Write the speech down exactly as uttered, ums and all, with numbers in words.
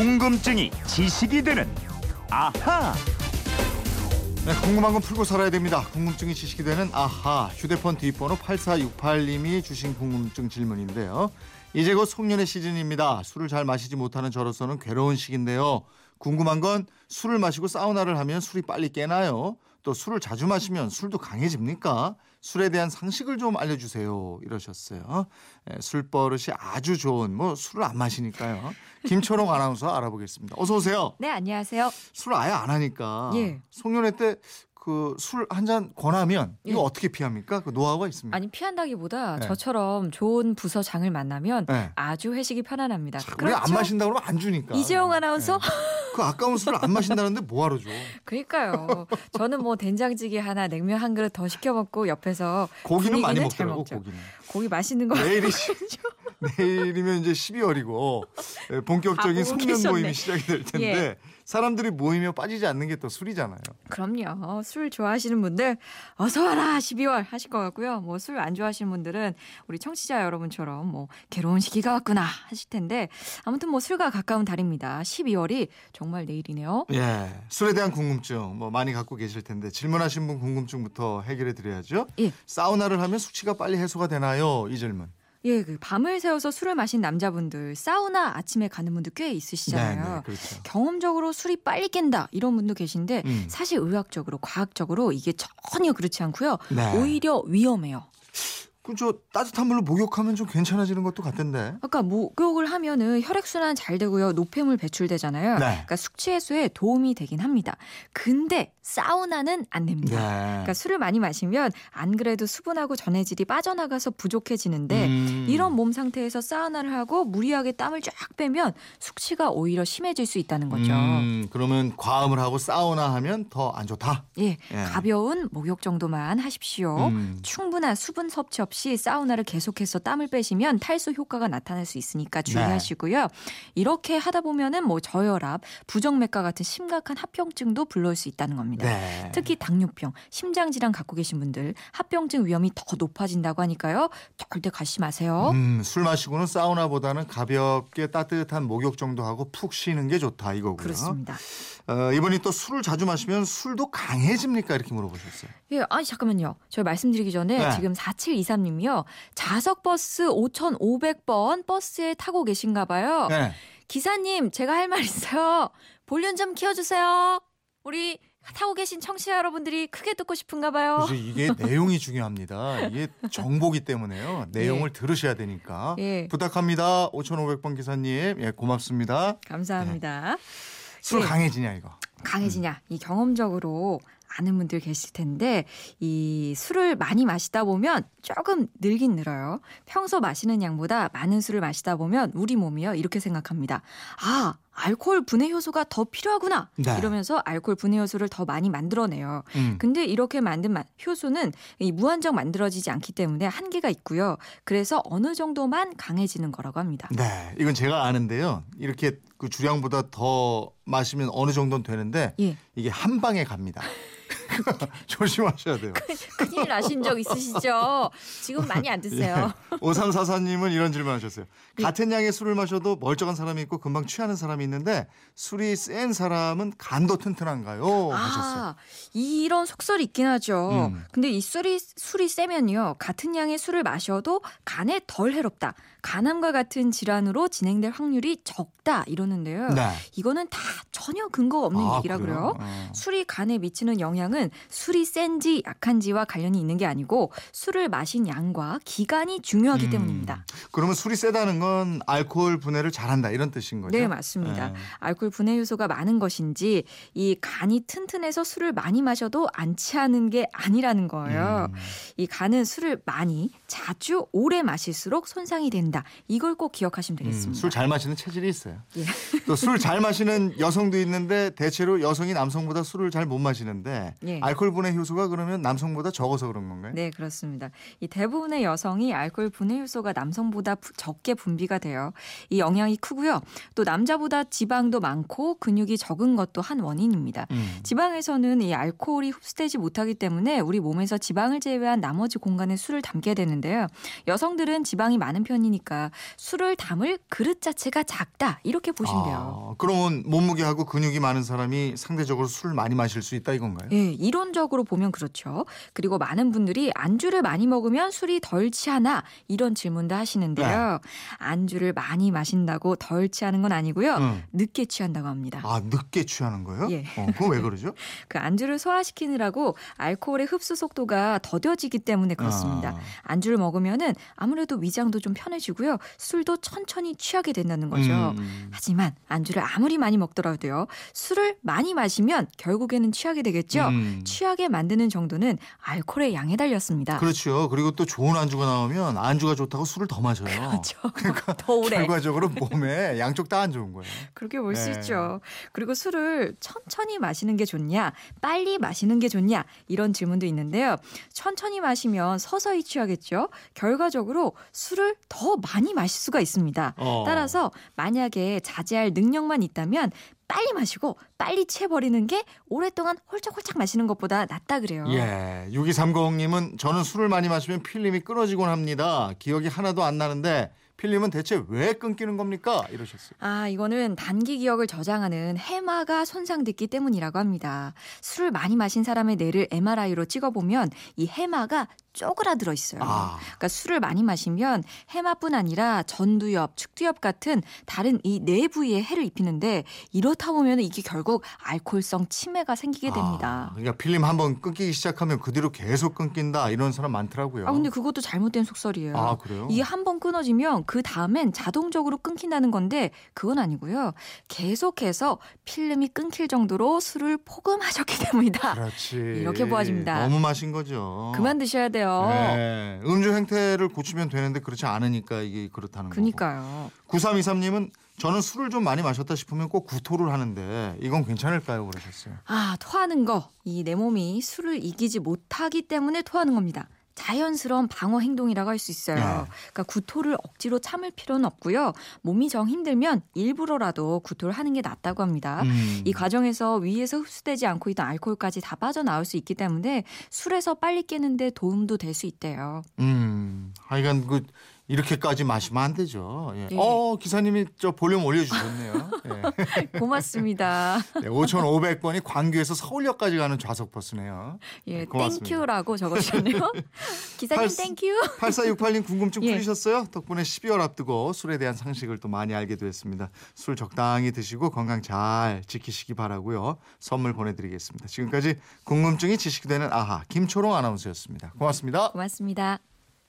궁금증이 지식이 되는 아하. 네, 궁금한 건 풀고 살아야 됩니다. 궁금증이 지식이 되는 아하. 휴대폰 뒷번호 팔사육팔 님이 주신 궁금증 질문인데요. 이제 곧 송년회 시즌입니다. 술을 잘 마시지 못하는 저로서는 괴로운 시기인데요. 궁금한 건 술을 마시고 사우나를 하면 술이 빨리 깨나요? 또 술을 자주 마시면 술도 강해집니까? 술에 대한 상식을 좀 알려주세요. 이러셨어요. 네, 술버릇이 아주 좋은, 뭐 술을 안 마시니까요. 김초롱 아나운서 알아보겠습니다. 어서 오세요. 네, 안녕하세요. 술 아예 안 하니까 예. 송년회 때 그 술 한 잔 권하면 이거 예. 어떻게 피합니까? 그 노하우가 있습니까? 아니, 피한다기보다 네. 저처럼 좋은 부서장을 만나면 네. 아주 회식이 편안합니다. 자, 그렇죠? 우리 안 마신다고 그러면 안 주니까. 이재용 아나운서? 네. 그 아까운 술을 안 마신다는데 뭐하러 줘? 그러니까요. 저는 뭐 된장찌개 하나, 냉면 한 그릇 더 시켜 먹고 옆에서 고기는 많이 먹더라고. 고기는. 고기 맛있는 거. 내일이 내일이면 이제 십이월이고 본격적인 송년 모임이 시작이 될 텐데 예. 사람들이 모이며 빠지지 않는 게 또 술이잖아요. 그럼요. 술 좋아하시는 분들 어서 와라 십이월 하실 것 같고요. 뭐 술 안 좋아하시는 분들은 우리 청취자 여러분처럼 뭐 괴로운 시기가 왔구나 하실 텐데 아무튼 뭐 술과 가까운 달입니다. 십이월이 정말 내일이네요. 예, 술에 대한 궁금증 뭐 많이 갖고 계실 텐데 질문하신 분 궁금증부터 해결해 드려야죠. 예. 사우나를 하면 숙취가 빨리 해소가 되나요? 이 질문. 예, 그 밤을 새워서 술을 마신 남자분들, 사우나 아침에 가는 분들 꽤 있으시잖아요. 네네, 그렇죠. 경험적으로 술이 빨리 깬다 이런 분도 계신데 음. 사실 의학적으로, 과학적으로 이게 전혀 그렇지 않고요. 네. 오히려 위험해요. 저 따뜻한 물로 목욕하면 좀 괜찮아지는 것도 같던데. 아까 목욕을 하면은 혈액순환 잘 되고요. 노폐물 배출되잖아요. 네. 그러니까 숙취 해소에 도움이 되긴 합니다. 근데 사우나는 안 됩니다. 네. 그러니까 술을 많이 마시면 안 그래도 수분하고 전해질이 빠져나가서 부족해지는데 음. 이런 몸 상태에서 사우나를 하고 무리하게 땀을 쫙 빼면 숙취가 오히려 심해질 수 있다는 거죠. 음, 그러면 과음을 하고 사우나 하면 더 안 좋다. 예, 예. 가벼운 목욕 정도만 하십시오. 음. 충분한 수분 섭취 없이 사우나를 계속해서 땀을 빼시면 탈수 효과가 나타날 수 있으니까 주의하시고요. 네. 이렇게 하다 보면은 뭐 저혈압, 부정맥과 같은 심각한 합병증도 불러올 수 있다는 겁니다. 네. 특히 당뇨병, 심장질환 갖고 계신 분들 합병증 위험이 더 높아진다고 하니까요. 절대 가시지 마세요. 음, 술 마시고는 사우나보다는 가볍게 따뜻한 목욕 정도 하고 푹 쉬는 게 좋다 이거고요. 그렇습니다. 어, 이번에 또 술을 자주 마시면 술도 강해집니까? 이렇게 물어보셨어요. 예, 아니 잠깐만요. 저 말씀드리기 전에 네. 지금 사칠이삼 님 이요. 자석버스 오천오백 번 버스에 타고 계신가 봐요. 네. 기사님, 제가 할 말 있어요. 볼륨 좀 키워주세요. 우리 타고 계신 청취자 여러분들이 크게 듣고 싶은가 봐요. 이게 내용이 중요합니다. 이게 정보기 때문에요. 내용을 예. 들으셔야 되니까. 예. 부탁합니다. 오천오백 번 기사님. 예, 고맙습니다. 감사합니다. 네. 술 예. 강해지냐 이거. 강해지냐. 음. 이 경험적으로 아는 분들 계실 텐데 이 술을 많이 마시다 보면 조금 늘긴 늘어요. 평소 마시는 양보다 많은 술을 마시다 보면 우리 몸이요 이렇게 생각합니다. 아, 알코올 분해 효소가 더 필요하구나. 네. 이러면서 알코올 분해 효소를 더 많이 만들어내요. 음. 근데 이렇게 만든 효소는 이 무한정 만들어지지 않기 때문에 한계가 있고요. 그래서 어느 정도만 강해지는 거라고 합니다. 네, 이건 제가 아는데요. 이렇게 그 주량보다 더 마시면 어느 정도는 되는데 예. 이게 한 방에 갑니다. 조심하셔야 돼요. 큰일 나신 적 있으시죠? 지금 많이 안 드세요. 예. 오삼사사 님은 이런 질문하셨어요. 예. 같은 양의 술을 마셔도 멀쩡한 사람이 있고 금방 취하는 사람이 있는데 술이 센 사람은 간도 튼튼한가요? 아, 하셨어요. 이런 속설이 있긴 하죠. 음. 근데 이 술이 술이 세면요 같은 양의 술을 마셔도 간에 덜 해롭다. 간암과 같은 질환으로 진행될 확률이 적다 이러는데요. 네. 이거는 다 전혀 근거가 없는 아, 얘기라 그래요. 어. 술이 간에 미치는 영향은 술이 센지 약한지와 관련이 있는 게 아니고 술을 마신 양과 기간이 중요하기 음, 때문입니다. 그러면 술이 세다는 건 알코올 분해를 잘한다 이런 뜻인 거죠? 네, 맞습니다. 네. 알코올 분해 효소가 많은 것인지 이 간이 튼튼해서 술을 많이 마셔도 안 취하는 게 아니라는 거예요. 음. 이 간은 술을 많이 자주 오래 마실수록 손상이 된다. 이걸 꼭 기억하시면 되겠습니다. 음, 술 잘 마시는 체질이 있어요. 예. 또 술 잘 마시는 여성도 있는데 대체로 여성이 남성보다 술을 잘 못 마시는데 예. 예. 알코올 분해 효소가 그러면 남성보다 적어서 그런 건가요? 네, 그렇습니다. 이 대부분의 여성이 알코올 분해 효소가 남성보다 적게 분비가 돼요. 이 영향이 크고요. 또 남자보다 지방도 많고 근육이 적은 것도 한 원인입니다. 음. 지방에서는 이 알코올이 흡수되지 못하기 때문에 우리 몸에서 지방을 제외한 나머지 공간에 술을 담게 되는데요. 여성들은 지방이 많은 편이니까 술을 담을 그릇 자체가 작다 이렇게 보시면 돼요. 아, 그러면 몸무게하고 근육이 많은 사람이 상대적으로 술을 많이 마실 수 있다 이건가요? 예, 이론적으로 보면 그렇죠. 그리고 많은 분들이 안주를 많이 먹으면 술이 덜 취하나 이런 질문도 하시는데요. 네. 안주를 많이 마신다고 덜 취하는 건 아니고요. 음. 늦게 취한다고 합니다. 아, 늦게 취하는 거예요? 예. 어, 그건 왜 그러죠? 그 안주를 소화시키느라고 알코올의 흡수 속도가 더뎌지기 때문에 그렇습니다. 아. 안주를 먹으면은 아무래도 위장도 좀 편해지고요. 술도 천천히 취하게 된다는 거죠. 음. 하지만 안주를 아무리 많이 먹더라도요. 술을 많이 마시면 결국에는 취하게 되겠죠. 음. 취하게 만드는 정도는 알코올의 양에 달렸습니다. 그렇죠. 그리고 또 좋은 안주가 나오면 안주가 좋다고 술을 더 마셔요. 그렇죠. 그러니까 더 오래. 결과적으로 몸에 양쪽 다 안 좋은 거예요. 그렇게 볼 수 네. 있죠. 그리고 술을 천천히 마시는 게 좋냐, 빨리 마시는 게 좋냐 이런 질문도 있는데요. 천천히 마시면 서서히 취하겠죠. 결과적으로 술을 더 많이 마실 수가 있습니다. 어. 따라서 만약에 자제할 능력만 있다면 빨리 마시고 빨리 취해버리는 게 오랫동안 홀짝홀짝 마시는 것보다 낫다 그래요. 예, 육이삼공님은 저는 술을 많이 마시면 필름이 끊어지곤 합니다. 기억이 하나도 안 나는데 필름은 대체 왜 끊기는 겁니까? 이러셨어요. 아, 이거는 단기 기억을 저장하는 해마가 손상됐기 때문이라고 합니다. 술을 많이 마신 사람의 뇌를 엠알아이로 찍어보면 이 해마가 쪼그라들어 있어요. 아. 그러니까 술을 많이 마시면 해마뿐 아니라 전두엽, 측두엽 같은 다른 이 뇌 부위에 해를 입히는데 이렇다 보면 이게 결국 알코올성 치매가 생기게 됩니다. 아, 그러니까 필름 한번 끊기기 시작하면 그 뒤로 계속 끊긴다 이런 사람 많더라고요. 아, 근데 그것도 잘못된 속설이에요. 아, 그래요? 이게 한번 끊어지면 그 다음엔 자동적으로 끊긴다는 건데 그건 아니고요. 계속해서 필름이 끊길 정도로 술을 포금하셨기 때문이다. 그렇지. 이렇게 보아집니다. 너무 마신 거죠. 그만 드셔야 돼요. 네. 음주 행태를 고치면 되는데 그렇지 않으니까 이게 그렇다는 그러니까요. 거고. 구삼이삼님은 저는 술을 좀 많이 마셨다 싶으면 꼭 구토를 하는데 이건 괜찮을까요? 그러셨어요. 아, 토하는 거. 이 내 몸이 술을 이기지 못하기 때문에 토하는 겁니다. 자연스러운 방어 행동이라고 할 수 있어요. 네. 그러니까 구토를 억지로 참을 필요는 없고요. 몸이 정 힘들면 일부러라도 구토를 하는 게 낫다고 합니다. 음. 이 과정에서 위에서 흡수되지 않고 있던 알코올까지 다 빠져나올 수 있기 때문에 술에서 빨리 깨는 데 도움도 될 수 있대요. 음, 하여간 그 이렇게까지 마시면 안 되죠. 예. 네. 어, 기사님이 저 볼륨 올려주셨네요. 예. 고맙습니다. 네, 오천오백 번이 광주에서 서울역까지 가는 좌석버스네요. 예, 고맙습니다. 땡큐라고 적어주셨네요. 기사님 땡큐. 팔사육팔님 궁금증 예. 풀리셨어요? 덕분에 십이월 앞두고 술에 대한 상식을 또 많이 알게 되었습니다. 술 적당히 드시고 건강 잘 지키시기 바라고요. 선물 보내드리겠습니다. 지금까지 궁금증이 지식되는 아하 김초롱 아나운서였습니다. 고맙습니다. 고맙습니다.